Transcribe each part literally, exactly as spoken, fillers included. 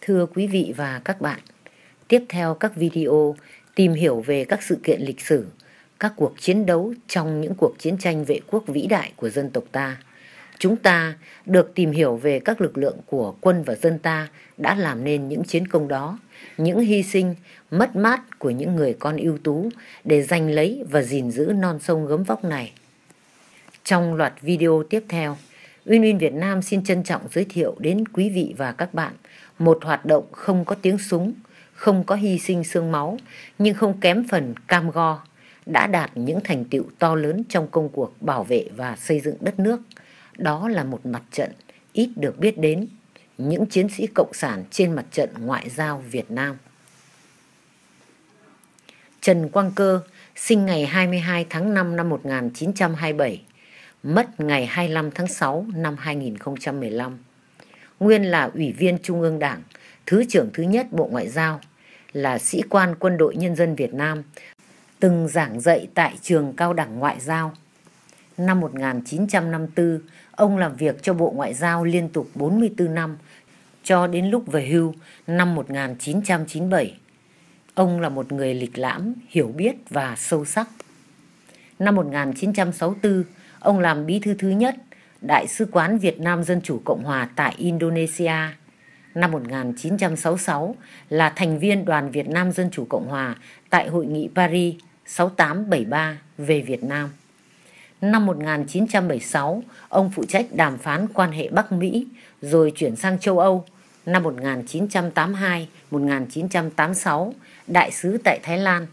Thưa quý vị và các bạn, tiếp theo các video tìm hiểu về các sự kiện lịch sử, các cuộc chiến đấu trong những cuộc chiến tranh vệ quốc vĩ đại của dân tộc ta, chúng ta được tìm hiểu về các lực lượng của quân và dân ta đã làm nên những chiến công đó, những hy sinh, mất mát của những người con ưu tú để giành lấy và gìn giữ non sông gấm vóc này. Trong loạt video tiếp theo, Uyên Uyên Việt Nam xin trân trọng giới thiệu đến quý vị và các bạn một hoạt động không có tiếng súng, không có hy sinh xương máu, nhưng không kém phần cam go, đã đạt những thành tựu to lớn trong công cuộc bảo vệ và xây dựng đất nước. Đó là một mặt trận ít được biết đến, những chiến sĩ cộng sản trên mặt trận ngoại giao Việt Nam. Trần Quang Cơ sinh ngày hai mươi hai tháng năm năm một nghìn chín trăm hai mươi bảy, mất ngày hai mươi lăm tháng sáu năm hai nghìn không trăm mười lăm. Nguyên là Ủy viên Trung ương Đảng, Thứ trưởng thứ nhất Bộ Ngoại giao, là sĩ quan Quân đội Nhân dân Việt Nam, từng giảng dạy tại trường cao đẳng ngoại giao. Năm một nghìn chín trăm năm mươi tư, ông làm việc cho Bộ Ngoại giao liên tục bốn mươi tư năm, cho đến lúc về hưu năm một nghìn chín trăm chín mươi bảy. Ông là một người lịch lãm, hiểu biết và sâu sắc. Năm một nghìn chín trăm sáu mươi tư, ông làm bí thư thứ nhất Đại sứ quán Việt Nam Dân chủ Cộng hòa tại Indonesia. Năm một nghìn chín trăm sáu mươi sáu là thành viên Đoàn Việt Nam Dân chủ Cộng hòa tại Hội nghị Paris sáu tám bảy ba về Việt Nam. Năm một nghìn chín trăm bảy mươi sáu, ông phụ trách đàm phán quan hệ Bắc Mỹ, rồi chuyển sang châu Âu. Năm một nghìn chín trăm tám mươi hai đến một nghìn chín trăm tám mươi sáu, đại sứ tại Thái Lan.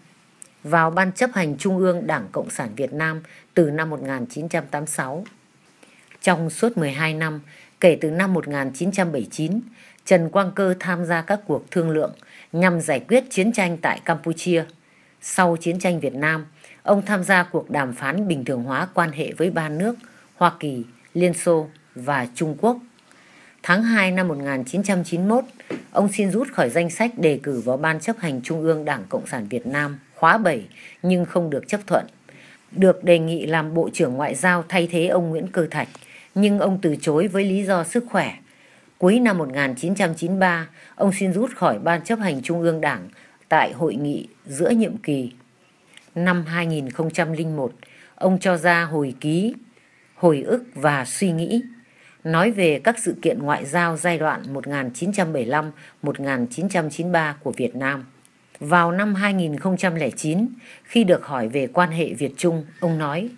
Vào Ban chấp hành Trung ương Đảng Cộng sản Việt Nam từ năm một nghìn chín trăm tám mươi sáu. Trong suốt mười hai năm, kể từ năm một nghìn chín trăm bảy mươi chín, Trần Quang Cơ tham gia các cuộc thương lượng nhằm giải quyết chiến tranh tại Campuchia. Sau chiến tranh Việt Nam, ông tham gia cuộc đàm phán bình thường hóa quan hệ với ba nước Hoa Kỳ, Liên Xô và Trung Quốc. Tháng hai năm một nghìn chín trăm chín mươi mốt, ông xin rút khỏi danh sách đề cử vào Ban chấp hành Trung ương Đảng Cộng sản Việt Nam khóa bảy nhưng không được chấp thuận. Được đề nghị làm Bộ trưởng Ngoại giao thay thế ông Nguyễn Cơ Thạch, nhưng ông từ chối với lý do sức khỏe. Cuối năm một nghìn chín trăm chín mươi ba, ông xin rút khỏi Ban chấp hành Trung ương Đảng tại hội nghị giữa nhiệm kỳ. Năm hai nghìn không trăm lẻ một, ông cho ra hồi ký, hồi ức và suy nghĩ, nói về các sự kiện ngoại giao giai đoạn một nghìn chín trăm bảy mươi lăm đến một nghìn chín trăm chín mươi ba của Việt Nam. Vào năm hai nghìn không trăm lẻ chín, khi được hỏi về quan hệ Việt-Trung, ông nói,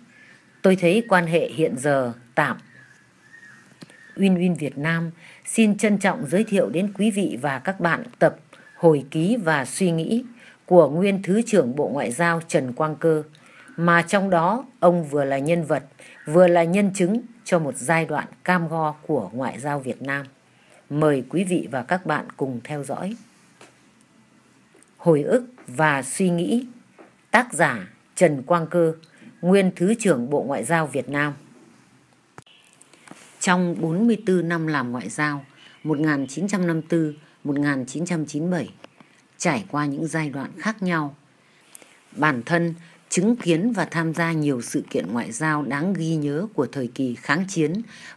tôi thấy quan hệ hiện giờ tạm. Uyên Uyên Việt Nam xin trân trọng giới thiệu đến quý vị và các bạn tập Hồi ký và suy nghĩ của nguyên Thứ trưởng Bộ Ngoại giao Trần Quang Cơ, mà trong đó ông vừa là nhân vật, vừa là nhân chứng cho một giai đoạn cam go của ngoại giao Việt Nam. Mời quý vị và các bạn cùng theo dõi. Hồi ức và suy nghĩ, tác giả Trần Quang Cơ, nguyên Thứ trưởng Bộ Ngoại giao Việt Nam. Trong bốn mươi tư năm làm ngoại giao, một nghìn chín trăm năm mươi tư đến một nghìn chín trăm chín mươi bảy, trải qua những giai đoạn khác nhau, bản thân chứng kiến và tham gia nhiều sự kiện ngoại giao đáng ghi nhớ của thời kỳ kháng chiến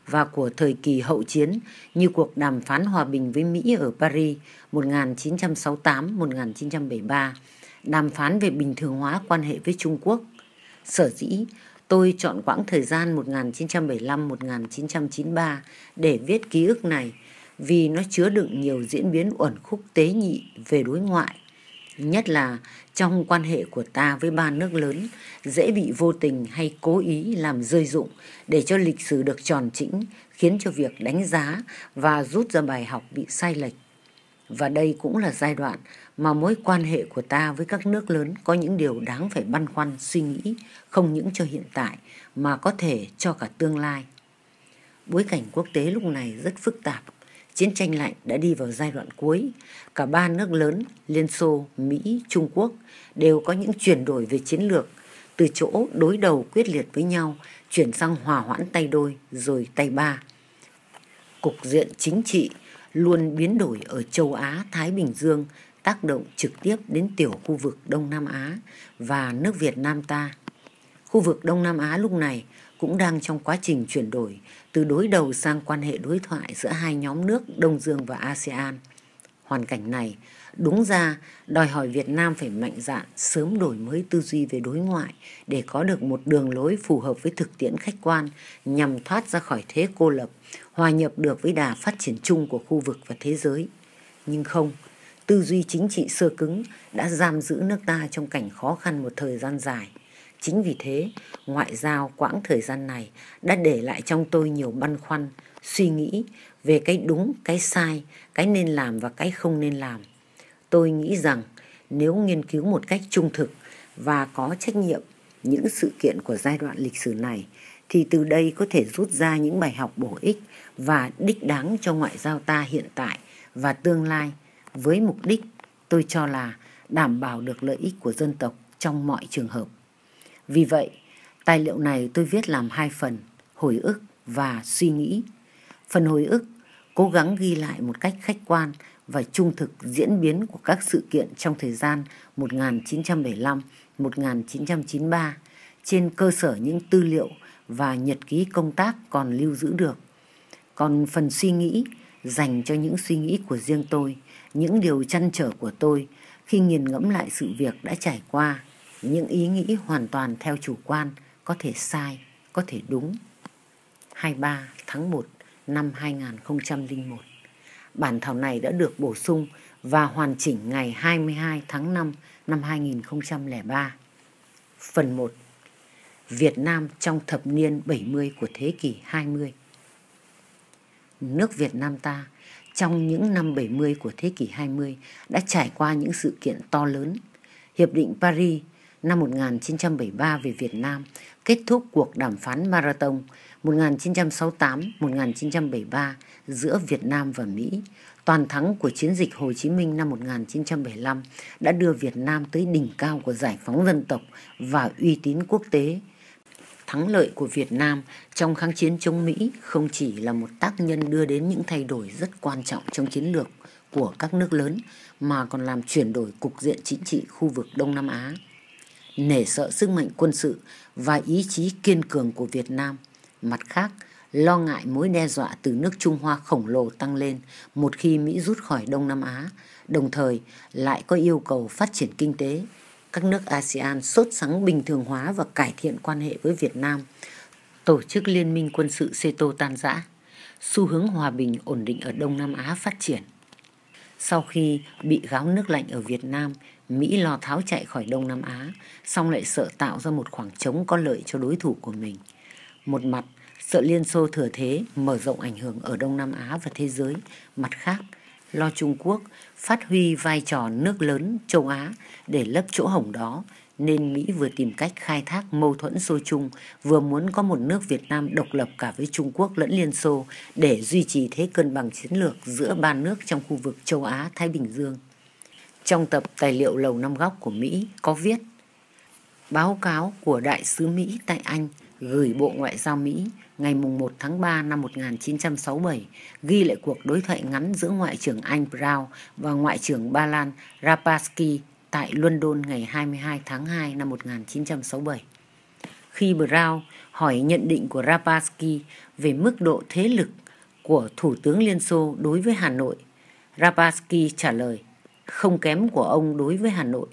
và của thời kỳ hậu chiến như cuộc đàm phán hòa bình với Mỹ ở Paris một nghìn chín trăm sáu mươi tám đến một nghìn chín trăm bảy mươi ba, đàm phán về bình thường hóa quan hệ với Trung Quốc. Sở dĩ tôi chọn quãng thời gian một nghìn chín trăm bảy mươi lăm đến một nghìn chín trăm chín mươi ba để viết ký ức này vì nó chứa đựng nhiều diễn biến uẩn khúc tế nhị về đối ngoại, nhất là trong quan hệ của ta với ba nước lớn, dễ bị vô tình hay cố ý làm rơi rụng để cho lịch sử được tròn chỉnh, khiến cho việc đánh giá và rút ra bài học bị sai lệch. Và đây cũng là giai đoạn mà mối quan hệ của ta với các nước lớn có những điều đáng phải băn khoăn suy nghĩ, không những cho hiện tại mà có thể cho cả tương lai. Bối cảnh quốc tế lúc này rất phức tạp. Chiến tranh lạnh đã đi vào giai đoạn cuối. Cả ba nước lớn, Liên Xô, Mỹ, Trung Quốc đều có những chuyển đổi về chiến lược, từ chỗ đối đầu quyết liệt với nhau chuyển sang hòa hoãn tay đôi rồi tay ba. Cục diện chính trị luôn biến đổi ở châu Á, Thái Bình Dương, tác động trực tiếp đến tiểu khu vực Đông Nam Á và nước Việt Nam ta. Khu vực Đông Nam Á lúc này cũng đang trong quá trình chuyển đổi từ đối đầu sang quan hệ đối thoại giữa hai nhóm nước Đông Dương và ASEAN. hoàn cảnh này đúng ra đòi hỏi Việt Nam phải mạnh dạn sớm đổi mới tư duy về đối ngoại để có được một đường lối phù hợp với thực tiễn khách quan nhằm thoát ra khỏi thế cô lập, hòa nhập được với đà phát triển chung của khu vực và thế giới. Nhưng không, tư duy chính trị sơ cứng đã giam giữ nước ta trong cảnh khó khăn một thời gian dài. Chính vì thế, ngoại giao quãng thời gian này đã để lại trong tôi nhiều băn khoăn, suy nghĩ về cái đúng, cái sai, cái nên làm và cái không nên làm. Tôi nghĩ rằng nếu nghiên cứu một cách trung thực và có trách nhiệm những sự kiện của giai đoạn lịch sử này, thì từ đây có thể rút ra những bài học bổ ích và đích đáng cho ngoại giao ta hiện tại và tương lai, với mục đích tôi cho là đảm bảo được lợi ích của dân tộc trong mọi trường hợp. Vì vậy, tài liệu này tôi viết làm hai phần, hồi ức và suy nghĩ. Phần hồi ức cố gắng ghi lại một cách khách quan và trung thực diễn biến của các sự kiện trong thời gian một nghìn chín trăm bảy mươi lăm đến một nghìn chín trăm chín mươi ba trên cơ sở những tư liệu và nhật ký công tác còn lưu giữ được. Còn phần suy nghĩ dành cho những suy nghĩ của riêng tôi, những điều trăn trở của tôi khi nghiền ngẫm lại sự việc đã trải qua, những ý nghĩ hoàn toàn theo chủ quan, có thể sai, có thể đúng. hai mươi ba tháng một năm hai nghìn không trăm lẻ một. Bản thảo này đã được bổ sung và hoàn chỉnh ngày hai mươi hai tháng năm năm hai nghìn không trăm lẻ ba. Phần một. Việt Nam trong thập niên bảy mươi của thế kỷ hai mươi. Nước Việt Nam ta trong những năm bảy mươi của thế kỷ hai mươi đã trải qua những sự kiện to lớn. Hiệp định Paris năm một nghìn chín trăm bảy mươi ba về Việt Nam kết thúc cuộc đàm phán Marathon một nghìn chín trăm sáu mươi tám đến một nghìn chín trăm bảy mươi ba giữa Việt Nam và Mỹ. Toàn thắng của chiến dịch Hồ Chí Minh năm một nghìn chín trăm bảy mươi lăm đã đưa Việt Nam tới đỉnh cao của giải phóng dân tộc và uy tín quốc tế. Thắng lợi của Việt Nam trong kháng chiến chống Mỹ không chỉ là một tác nhân đưa đến những thay đổi rất quan trọng trong chiến lược của các nước lớn mà còn làm chuyển đổi cục diện chính trị khu vực Đông Nam Á. Nể sợ sức mạnh quân sự và ý chí kiên cường của Việt Nam, mặt khác, lo ngại mối đe dọa từ nước Trung Hoa khổng lồ tăng lên một khi Mỹ rút khỏi Đông Nam Á, đồng thời lại có yêu cầu phát triển kinh tế. Các nước a sê an sốt sắng bình thường hóa và cải thiện quan hệ với Việt Nam. Tổ chức Liên minh quân sự xê tê ô tan rã, xu hướng hòa bình ổn định ở Đông Nam Á phát triển. Sau khi bị gáo nước lạnh ở Việt Nam, Mỹ lo tháo chạy khỏi Đông Nam Á, song lại sợ tạo ra một khoảng trống có lợi cho đối thủ của mình. Một mặt, sợ Liên Xô thừa thế mở rộng ảnh hưởng ở Đông Nam Á và thế giới. Mặt khác, lo Trung Quốc phát huy vai trò nước lớn châu Á để lấp chỗ hổng đó, nên Mỹ vừa tìm cách khai thác mâu thuẫn Xô-Trung, vừa muốn có một nước Việt Nam độc lập cả với Trung Quốc lẫn Liên Xô để duy trì thế cân bằng chiến lược giữa ba nước trong khu vực châu Á-Thái Bình Dương. Trong tập tài liệu Lầu Năm Góc của Mỹ có viết: báo cáo của Đại sứ Mỹ tại Anh gửi Bộ Ngoại giao Mỹ ngày một tháng ba năm một nghìn chín trăm sáu mươi bảy ghi lại cuộc đối thoại ngắn giữa Ngoại trưởng Anh Brown và Ngoại trưởng Ba Lan Rapacki tại London ngày hai mươi hai tháng hai năm một nghìn chín trăm sáu mươi bảy. Khi Brown hỏi nhận định của Rapacki về mức độ thế lực của Thủ tướng Liên Xô đối với Hà Nội, Rapacki trả lời không kém của ông đối với Hà Nội.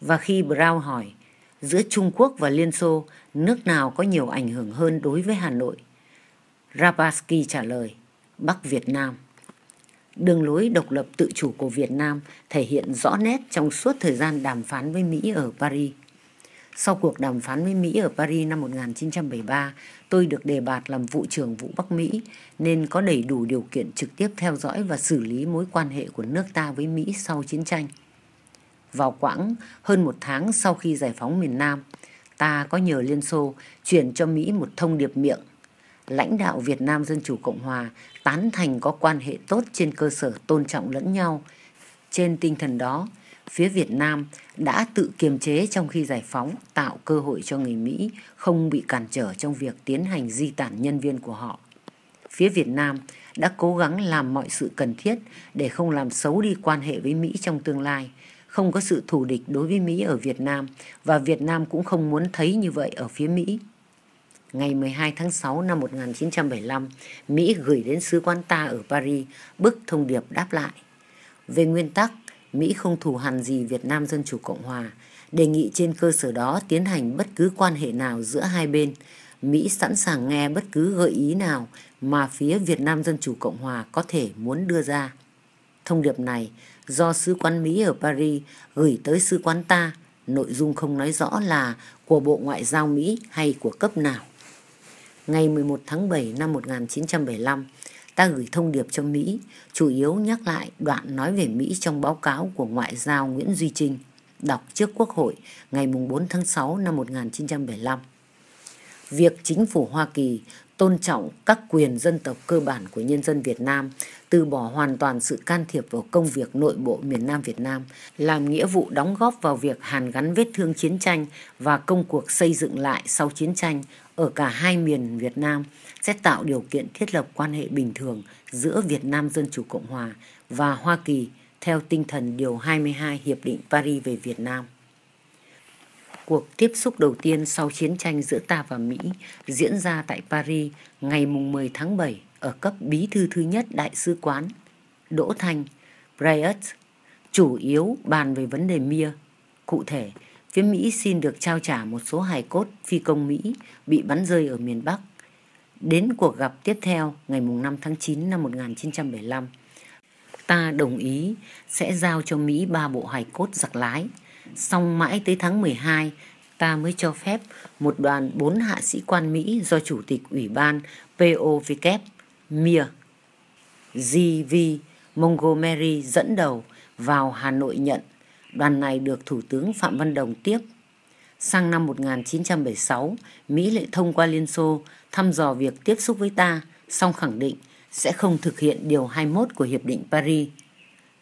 Và khi Brown hỏi giữa Trung Quốc và Liên Xô, nước nào có nhiều ảnh hưởng hơn đối với Hà Nội? Rapacki trả lời, Bắc Việt Nam. Đường lối độc lập tự chủ của Việt Nam thể hiện rõ nét trong suốt thời gian đàm phán với Mỹ ở Paris. Sau cuộc đàm phán với Mỹ ở Paris năm một nghìn chín trăm bảy mươi ba, tôi được đề bạt làm vụ trưởng vụ Bắc Mỹ, nên có đầy đủ điều kiện trực tiếp theo dõi và xử lý mối quan hệ của nước ta với Mỹ sau chiến tranh. Vào quãng hơn một tháng sau khi giải phóng miền Nam, ta có nhờ Liên Xô chuyển cho Mỹ một thông điệp miệng. Lãnh đạo Việt Nam Dân Chủ Cộng Hòa tán thành có quan hệ tốt trên cơ sở tôn trọng lẫn nhau. Trên tinh thần đó, phía Việt Nam đã tự kiềm chế trong khi giải phóng, tạo cơ hội cho người Mỹ không bị cản trở trong việc tiến hành di tản nhân viên của họ. Phía Việt Nam đã cố gắng làm mọi sự cần thiết để không làm xấu đi quan hệ với Mỹ trong tương lai. Không có sự thù địch đối với Mỹ ở Việt Nam và Việt Nam cũng không muốn thấy như vậy ở phía Mỹ. Ngày mười hai tháng sáu năm một nghìn chín trăm bảy mươi lăm, Mỹ gửi đến sứ quán ta ở Paris bức thông điệp đáp lại. Về nguyên tắc, Mỹ không thù hằn gì Việt Nam Dân Chủ Cộng Hòa, đề nghị trên cơ sở đó tiến hành bất cứ quan hệ nào giữa hai bên. Mỹ sẵn sàng nghe bất cứ gợi ý nào mà phía Việt Nam Dân Chủ Cộng Hòa có thể muốn đưa ra. Thông điệp này do Sứ quán Mỹ ở Paris gửi tới Sứ quán ta, nội dung không nói rõ là của Bộ Ngoại giao Mỹ hay của cấp nào. Ngày mười một tháng bảy năm một nghìn chín trăm bảy mươi lăm, ta gửi thông điệp cho Mỹ, chủ yếu nhắc lại đoạn nói về Mỹ trong báo cáo của Ngoại giao Nguyễn Duy Trinh, đọc trước Quốc hội ngày bốn tháng sáu năm một nghìn chín trăm bảy mươi lăm. Việc chính phủ Hoa Kỳ tôn trọng các quyền dân tộc cơ bản của nhân dân Việt Nam, từ bỏ hoàn toàn sự can thiệp vào công việc nội bộ miền Nam Việt Nam, làm nghĩa vụ đóng góp vào việc hàn gắn vết thương chiến tranh và công cuộc xây dựng lại sau chiến tranh ở cả hai miền Việt Nam, sẽ tạo điều kiện thiết lập quan hệ bình thường giữa Việt Nam Dân Chủ Cộng Hòa và Hoa Kỳ theo tinh thần Điều hai mươi hai Hiệp định Paris về Việt Nam. Cuộc tiếp xúc đầu tiên sau chiến tranh giữa ta và Mỹ diễn ra tại Paris ngày mười tháng bảy ở cấp bí thư thứ nhất Đại sứ quán. Đỗ Thanh, Bryant chủ yếu bàn về vấn đề Mia. Cụ thể, phía Mỹ xin được trao trả một số hài cốt phi công Mỹ bị bắn rơi ở miền Bắc. Đến cuộc gặp tiếp theo ngày năm tháng chín năm một nghìn chín trăm bảy mươi lăm, ta đồng ý sẽ giao cho Mỹ ba bộ hài cốt giặc lái. Xong mãi tới tháng mười hai, ta mới cho phép một đoàn bốn hạ sĩ quan Mỹ do Chủ tịch Ủy ban pê ô vê kép Mia G V Montgomery dẫn đầu vào Hà Nội nhận. Đoàn này được Thủ tướng Phạm Văn Đồng tiếp. Sang năm một nghìn chín trăm bảy mươi sáu, Mỹ lại thông qua Liên Xô thăm dò việc tiếp xúc với ta, song khẳng định sẽ không thực hiện Điều hai mươi mốt của Hiệp định Paris.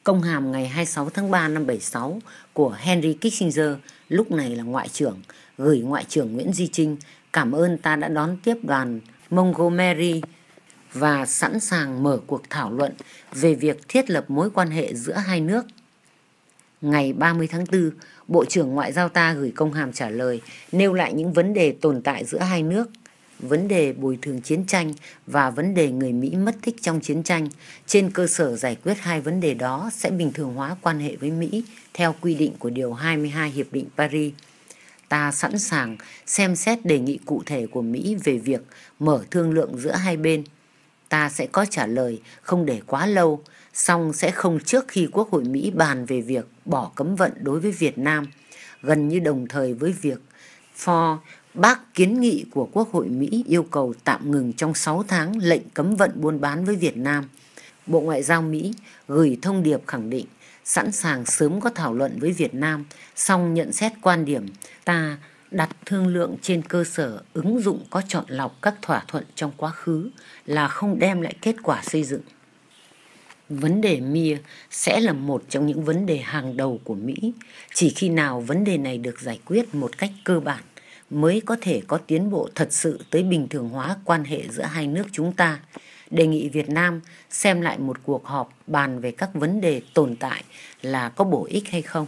Công hàm ngày hai mươi sáu tháng ba năm bảy mươi sáu của Henry Kissinger, lúc này là Ngoại trưởng, gửi Ngoại trưởng Nguyễn Duy Trinh cảm ơn ta đã đón tiếp đoàn Montgomery và sẵn sàng mở cuộc thảo luận về việc thiết lập mối quan hệ giữa hai nước. Ngày ba mươi tháng tư, Bộ trưởng Ngoại giao ta gửi công hàm trả lời nêu lại những vấn đề tồn tại giữa hai nước. Vấn đề bồi thường chiến tranh và vấn đề người Mỹ mất tích trong chiến tranh, trên cơ sở giải quyết hai vấn đề đó sẽ bình thường hóa quan hệ với Mỹ theo quy định của Điều hai mươi hai Hiệp định Paris. Ta sẵn sàng xem xét đề nghị cụ thể của Mỹ về việc mở thương lượng giữa hai bên. Ta sẽ có trả lời không để quá lâu, song sẽ không trước khi Quốc hội Mỹ bàn về việc bỏ cấm vận đối với Việt Nam, gần như đồng thời với việc for bác kiến nghị của Quốc hội Mỹ yêu cầu tạm ngừng trong sáu tháng lệnh cấm vận buôn bán với Việt Nam. Bộ Ngoại giao Mỹ gửi thông điệp khẳng định sẵn sàng sớm có thảo luận với Việt Nam, song nhận xét quan điểm ta đặt thương lượng trên cơ sở ứng dụng có chọn lọc các thỏa thuận trong quá khứ là không đem lại kết quả xây dựng. Vấn đề Mia sẽ là một trong những vấn đề hàng đầu của Mỹ. Chỉ khi nào vấn đề này được giải quyết một cách cơ bản mới có thể có tiến bộ thật sự tới bình thường hóa quan hệ giữa hai nước chúng ta. Đề nghị Việt Nam xem lại một cuộc họp bàn về các vấn đề tồn tại là có bổ ích hay không.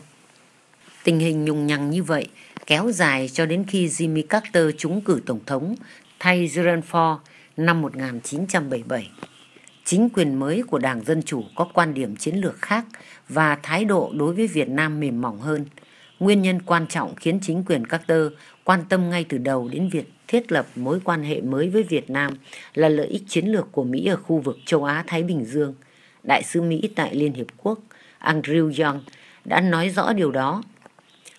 Tình hình nhùng nhằng như vậy kéo dài cho đến khi Jimmy Carter trúng cử Tổng thống thay Jerome Ford năm một nghìn chín trăm bảy mươi bảy. Chính quyền mới của Đảng Dân Chủ có quan điểm chiến lược khác và thái độ đối với Việt Nam mềm mỏng hơn. Nguyên nhân quan trọng khiến chính quyền Carter quan tâm ngay từ đầu đến việc thiết lập mối quan hệ mới với Việt Nam là lợi ích chiến lược của Mỹ ở khu vực châu Á-Thái Bình Dương. Đại sứ Mỹ tại Liên Hiệp Quốc Andrew Young đã nói rõ điều đó.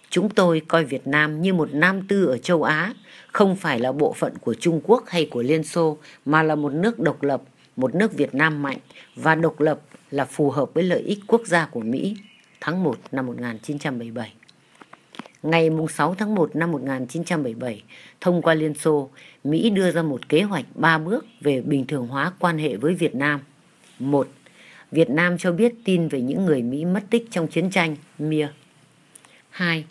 Chúng tôi coi Việt Nam như một nam tư ở châu Á, không phải là bộ phận của Trung Quốc hay của Liên Xô, mà là một nước độc lập, một nước Việt Nam mạnh và độc lập là phù hợp với lợi ích quốc gia của Mỹ. Tháng một năm một nghìn chín trăm bảy mươi bảy. Ngày sáu tháng một năm một nghìn chín trăm bảy mươi bảy, thông qua Liên Xô, Mỹ đưa ra một kế hoạch ba bước về bình thường hóa quan hệ với Việt Nam. một. Việt Nam cho biết tin về những người Mỹ mất tích trong chiến tranh, Mia. hai.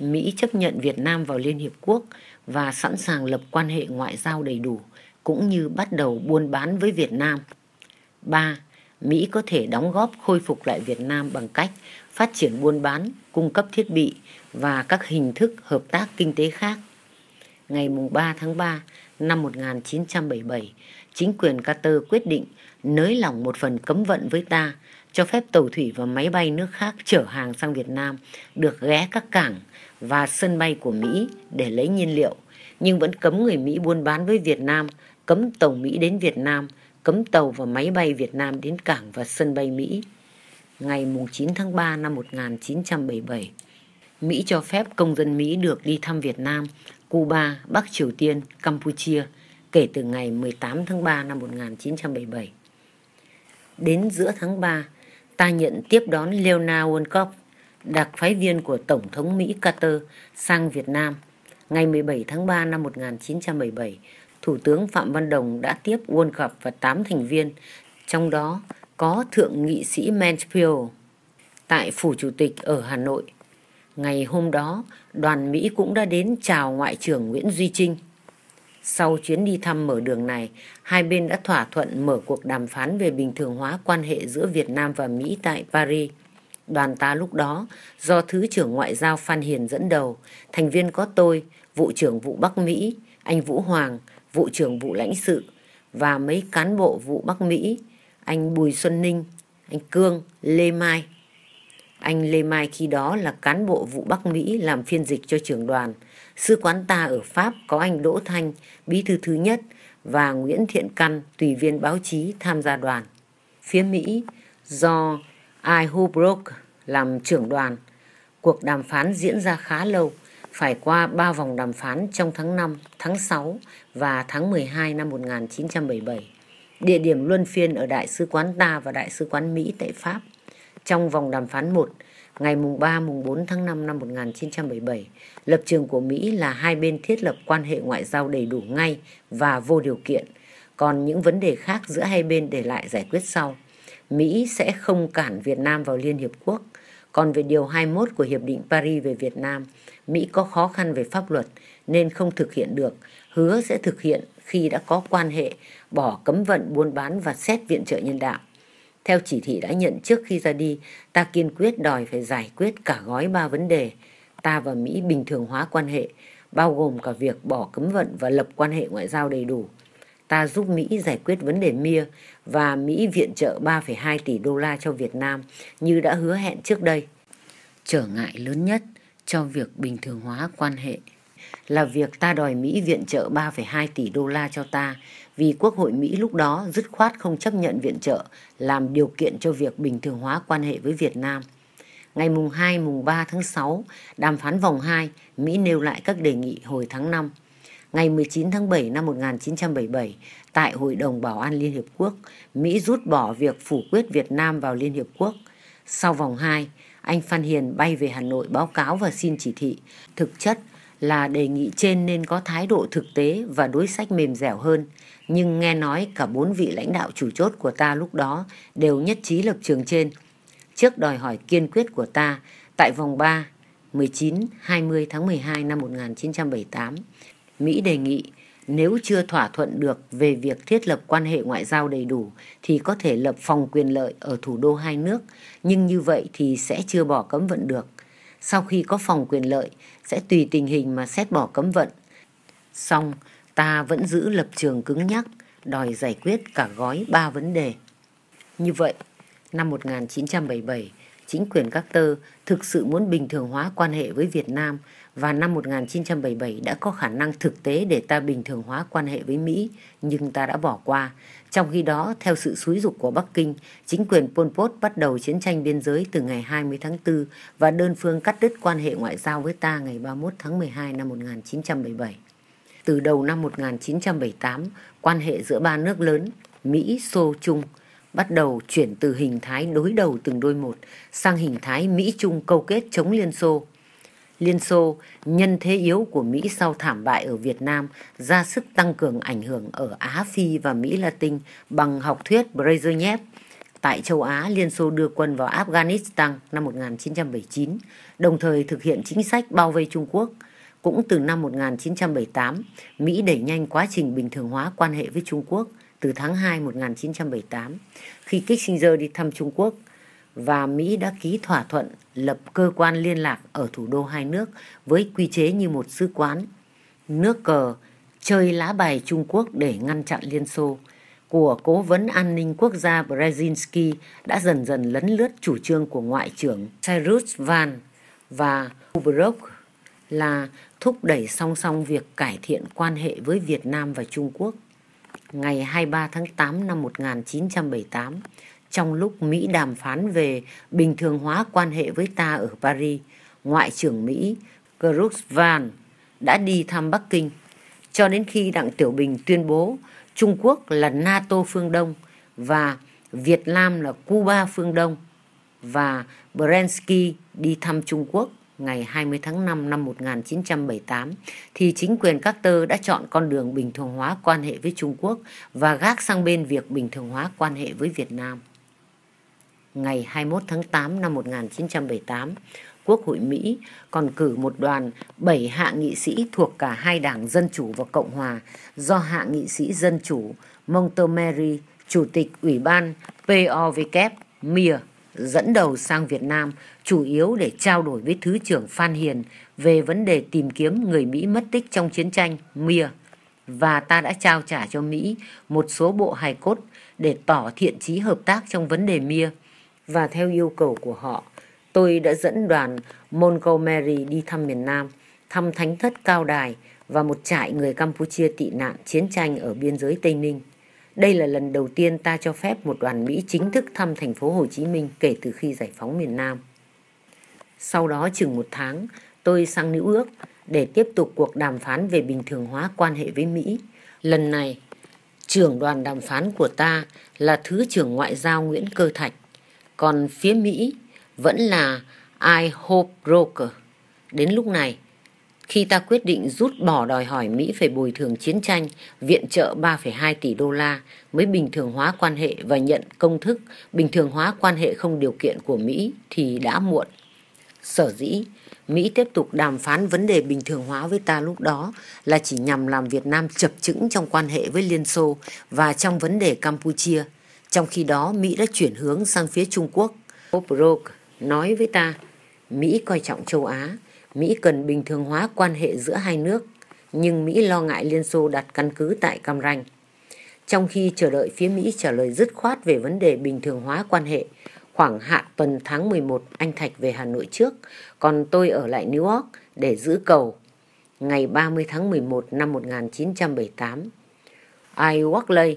Mỹ chấp nhận Việt Nam vào Liên Hiệp Quốc và sẵn sàng lập quan hệ ngoại giao đầy đủ, cũng như bắt đầu buôn bán với Việt Nam. ba. Mỹ có thể đóng góp khôi phục lại Việt Nam bằng cách phát triển buôn bán, cung cấp thiết bị và các hình thức hợp tác kinh tế khác. Ngày ba tháng ba năm một nghìn chín trăm bảy mươi bảy, chính quyền Carter quyết định nới lỏng một phần cấm vận với ta, cho phép tàu thủy và máy bay nước khác chở hàng sang Việt Nam được ghé các cảng và sân bay của Mỹ để lấy nhiên liệu, nhưng vẫn cấm người Mỹ buôn bán với Việt Nam, cấm tàu Mỹ đến Việt Nam, cấm tàu và máy bay Việt Nam đến cảng và sân bay Mỹ. Ngày chín tháng ba năm một nghìn chín trăm bảy mươi bảy, Mỹ cho phép công dân Mỹ được đi thăm Việt Nam, Cuba, Bắc Triều Tiên, Campuchia kể từ ngày mười tám tháng ba năm một nghìn chín trăm bảy mươi bảy. Đến giữa tháng ba, ta nhận tiếp đón Leona Woodcock, đặc phái viên của Tổng thống Mỹ Carter, sang Việt Nam. Ngày mười bảy tháng ba năm một nghìn chín trăm bảy mươi bảy, Thủ tướng Phạm Văn Đồng đã tiếp Woodcock và tám thành viên, trong đó có Thượng nghị sĩ Mansfield tại Phủ Chủ tịch ở Hà Nội. Ngày hôm đó, đoàn Mỹ cũng đã đến chào Ngoại trưởng Nguyễn Duy Trinh. Sau chuyến đi thăm mở đường này, hai bên đã thỏa thuận mở cuộc đàm phán về bình thường hóa quan hệ giữa Việt Nam và Mỹ tại Paris. Đoàn ta lúc đó, do Thứ trưởng Ngoại giao Phan Hiền dẫn đầu, thành viên có tôi, Vụ trưởng Vụ Bắc Mỹ, anh Vũ Hoàng, Vụ trưởng Vụ Lãnh sự, và mấy cán bộ Vụ Bắc Mỹ, anh Bùi Xuân Ninh, anh Cương, Lê Mai. Anh Lê Mai khi đó là cán bộ Vụ Bắc Mỹ làm phiên dịch cho trưởng đoàn. Sứ quán ta ở Pháp có anh Đỗ Thanh, bí thư thứ nhất, và Nguyễn Thiện Căn, tùy viên báo chí tham gia đoàn. Phía Mỹ, do I. Hope Brook làm trưởng đoàn, cuộc đàm phán diễn ra khá lâu, phải qua ba vòng đàm phán trong tháng năm, tháng sáu và tháng mười hai năm một nghìn chín trăm bảy mươi bảy. Địa điểm luân phiên ở Đại sứ quán ta và Đại sứ quán Mỹ tại Pháp. Trong vòng đàm phán một, ngày ba bốn tháng năm năm một nghìn chín trăm bảy mươi bảy, lập trường của Mỹ là hai bên thiết lập quan hệ ngoại giao đầy đủ ngay và vô điều kiện, còn những vấn đề khác giữa hai bên để lại giải quyết sau. Mỹ sẽ không cản Việt Nam vào Liên Hiệp Quốc. Còn về điều hai mươi mốt của Hiệp định Paris về Việt Nam, Mỹ có khó khăn về pháp luật nên không thực hiện được, hứa sẽ thực hiện khi đã có quan hệ, bỏ cấm vận buôn bán và xét viện trợ nhân đạo. Theo chỉ thị đã nhận trước khi ra đi, ta kiên quyết đòi phải giải quyết cả gói ba vấn đề. Ta và Mỹ bình thường hóa quan hệ, bao gồm cả việc bỏ cấm vận và lập quan hệ ngoại giao đầy đủ. Ta giúp Mỹ giải quyết vấn đề mía và Mỹ viện trợ ba phẩy hai tỷ đô la cho Việt Nam như đã hứa hẹn trước đây. Trở ngại lớn nhất cho việc bình thường hóa quan hệ là việc ta đòi Mỹ viện trợ ba phẩy hai tỷ đô la cho ta, vì Quốc hội Mỹ lúc đó dứt khoát không chấp nhận viện trợ làm điều kiện cho việc bình thường hóa quan hệ với Việt Nam. Ngày hai ba tháng sáu, đàm phán vòng hai, Mỹ nêu lại các đề nghị hồi tháng năm. Ngày mười chín tháng bảy năm một nghìn chín trăm bảy mươi bảy, tại Hội đồng Bảo an Liên Hiệp Quốc, Mỹ rút bỏ việc phủ quyết Việt Nam vào Liên Hiệp Quốc. Sau vòng hai, anh Phan Hiền bay về Hà Nội báo cáo và xin chỉ thị. Thực chất là đề nghị trên nên có thái độ thực tế và đối sách mềm dẻo hơn. Nhưng nghe nói cả bốn vị lãnh đạo chủ chốt của ta lúc đó đều nhất trí lập trường trên. Trước đòi hỏi kiên quyết của ta, tại vòng ba, mười chín hai mươi tháng mười hai năm một nghìn chín trăm bảy mươi tám, Mỹ đề nghị nếu chưa thỏa thuận được về việc thiết lập quan hệ ngoại giao đầy đủ thì có thể lập phòng quyền lợi ở thủ đô hai nước, nhưng như vậy thì sẽ chưa bỏ cấm vận được. Sau khi có phòng quyền lợi, sẽ tùy tình hình mà xét bỏ cấm vận. Song, ta vẫn giữ lập trường cứng nhắc, đòi giải quyết cả gói ba vấn đề. Như vậy, năm một nghìn chín trăm bảy mươi bảy, chính quyền Carter thực sự muốn bình thường hóa quan hệ với Việt Nam và năm một nghìn chín trăm bảy mươi bảy đã có khả năng thực tế để ta bình thường hóa quan hệ với Mỹ, nhưng ta đã bỏ qua. Trong khi đó, theo sự xúi giục của Bắc Kinh, chính quyền Pol Pot bắt đầu chiến tranh biên giới từ ngày hai mươi tháng tư và đơn phương cắt đứt quan hệ ngoại giao với ta ngày ba mươi mốt tháng mười hai năm một nghìn chín trăm bảy mươi bảy. Từ đầu năm một nghìn chín trăm bảy mươi tám, quan hệ giữa ba nước lớn, Mỹ, Xô, Trung, bắt đầu chuyển từ hình thái đối đầu từng đôi một sang hình thái Mỹ-Trung câu kết chống Liên Xô. Liên Xô, nhân thế yếu của Mỹ sau thảm bại ở Việt Nam, ra sức tăng cường ảnh hưởng ở Á, Phi và Mỹ Latin bằng học thuyết Brezhnev. Tại châu Á, Liên Xô đưa quân vào Afghanistan năm một nghìn chín trăm bảy mươi chín, đồng thời thực hiện chính sách bao vây Trung Quốc. Cũng từ năm một nghìn chín trăm bảy mươi tám, Mỹ đẩy nhanh quá trình bình thường hóa quan hệ với Trung Quốc từ tháng hai năm một nghìn chín trăm bảy mươi tám, khi Kissinger đi thăm Trung Quốc, và Mỹ đã ký thỏa thuận lập cơ quan liên lạc ở thủ đô hai nước với quy chế như một sứ quán. Nước cờ chơi lá bài Trung Quốc để ngăn chặn Liên Xô. của Cố vấn An ninh Quốc gia Brzezinski đã dần dần lấn lướt chủ trương của Ngoại trưởng Cyrus Vance và Holbrooke là thúc đẩy song song việc cải thiện quan hệ với Việt Nam và Trung Quốc. Ngày hai mươi ba tháng tám năm một nghìn chín trăm bảy mươi tám, trong lúc Mỹ đàm phán về bình thường hóa quan hệ với ta ở Paris, Ngoại trưởng Mỹ Cyrus Vance đã đi thăm Bắc Kinh, cho đến khi Đặng Tiểu Bình tuyên bố Trung Quốc là NATO phương Đông và Việt Nam là Cuba phương Đông, và Brzezinski đi thăm Trung Quốc ngày hai mươi tháng năm năm một nghìn chín trăm bảy mươi tám, thì chính quyền Carter đã chọn con đường bình thường hóa quan hệ với Trung Quốc và gác sang bên việc bình thường hóa quan hệ với Việt Nam. Ngày hai mươi mốt tháng tám năm một nghìn chín trăm bảy mươi tám, Quốc hội Mỹ còn cử một đoàn bảy hạ nghị sĩ thuộc cả hai đảng Dân Chủ và Cộng Hòa do hạ nghị sĩ Dân Chủ Montgomery, Chủ tịch Ủy ban pê o vê kép Mir, dẫn đầu sang Việt Nam, chủ yếu để trao đổi với Thứ trưởng Phan Hiền về vấn đề tìm kiếm người Mỹ mất tích trong chiến tranh Mir, và ta đã trao trả cho Mỹ một số bộ hài cốt để tỏ thiện chí hợp tác trong vấn đề Mir, và theo yêu cầu của họ, tôi đã dẫn đoàn Montgomery đi thăm miền Nam, thăm Thánh Thất Cao Đài và một trại người Campuchia tị nạn chiến tranh ở biên giới Tây Ninh. Đây là lần đầu tiên ta cho phép một đoàn Mỹ chính thức thăm thành phố Hồ Chí Minh kể từ khi giải phóng miền Nam. Sau đó chừng một tháng, tôi sang New York để tiếp tục cuộc đàm phán về bình thường hóa quan hệ với Mỹ. Lần này, trưởng đoàn đàm phán của ta là Thứ trưởng Ngoại giao Nguyễn Cơ Thạch, còn phía Mỹ vẫn là I. Hope Brook. Đến lúc này, khi ta quyết định rút bỏ đòi hỏi Mỹ phải bồi thường chiến tranh, viện trợ ba phẩy hai tỷ đô la mới bình thường hóa quan hệ và nhận công thức bình thường hóa quan hệ không điều kiện của Mỹ, thì đã muộn. Sở dĩ Mỹ tiếp tục đàm phán vấn đề bình thường hóa với ta lúc đó là chỉ nhằm làm Việt Nam chập chững trong quan hệ với Liên Xô và trong vấn đề Campuchia. Trong khi đó, Mỹ đã chuyển hướng sang phía Trung Quốc. Holbrooke nói với ta, Mỹ coi trọng châu Á, Mỹ cần bình thường hóa quan hệ giữa hai nước, nhưng Mỹ lo ngại Liên Xô đặt căn cứ tại Cam Ranh. Trong khi chờ đợi phía Mỹ trả lời dứt khoát về vấn đề bình thường hóa quan hệ, khoảng hạ tuần tháng mười một, anh Thạch về Hà Nội trước, còn tôi ở lại New York để giữ cầu. Ngày ba mươi tháng mười một năm một nghìn chín trăm bảy mươi tám, I. Walkley,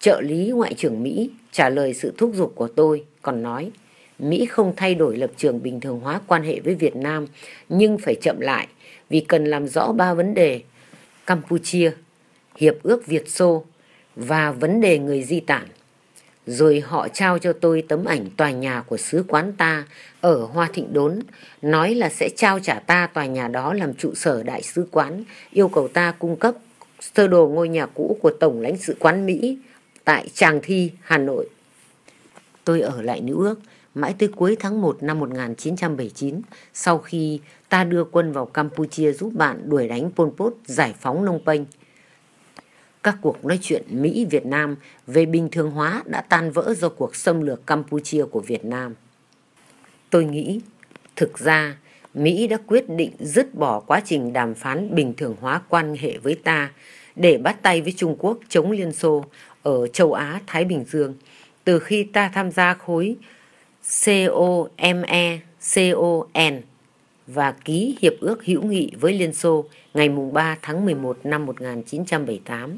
trợ lý Ngoại trưởng Mỹ, trả lời sự thúc giục của tôi, còn nói, Mỹ không thay đổi lập trường bình thường hóa quan hệ với Việt Nam, nhưng phải chậm lại vì cần làm rõ ba vấn đề: Campuchia, Hiệp ước Việt Xô và vấn đề người di tản. Rồi họ trao cho tôi tấm ảnh tòa nhà của sứ quán ta ở Hoa Thịnh Đốn, nói là sẽ trao trả ta tòa nhà đó làm trụ sở đại sứ quán, yêu cầu ta cung cấp sơ đồ ngôi nhà cũ của Tổng lãnh sự quán Mỹ tại Tràng Thi, Hà Nội. Tôi ở lại New York mãi tới cuối tháng một năm một nghìn chín trăm bảy mươi chín, sau khi ta đưa quân vào Campuchia giúp bạn đuổi đánh Pol Pot, giải phóng Phnom Penh. Các cuộc nói chuyện Mỹ-Việt Nam về bình thường hóa đã tan vỡ do cuộc xâm lược Campuchia của Việt Nam. Tôi nghĩ, thực ra, Mỹ đã quyết định dứt bỏ quá trình đàm phán bình thường hóa quan hệ với ta để bắt tay với Trung Quốc chống Liên Xô ở châu Á-Thái Bình Dương từ khi ta tham gia khối C O M E C O N và ký Hiệp ước Hữu nghị với Liên Xô ngày ba tháng mười một năm một nghìn chín trăm bảy mươi tám.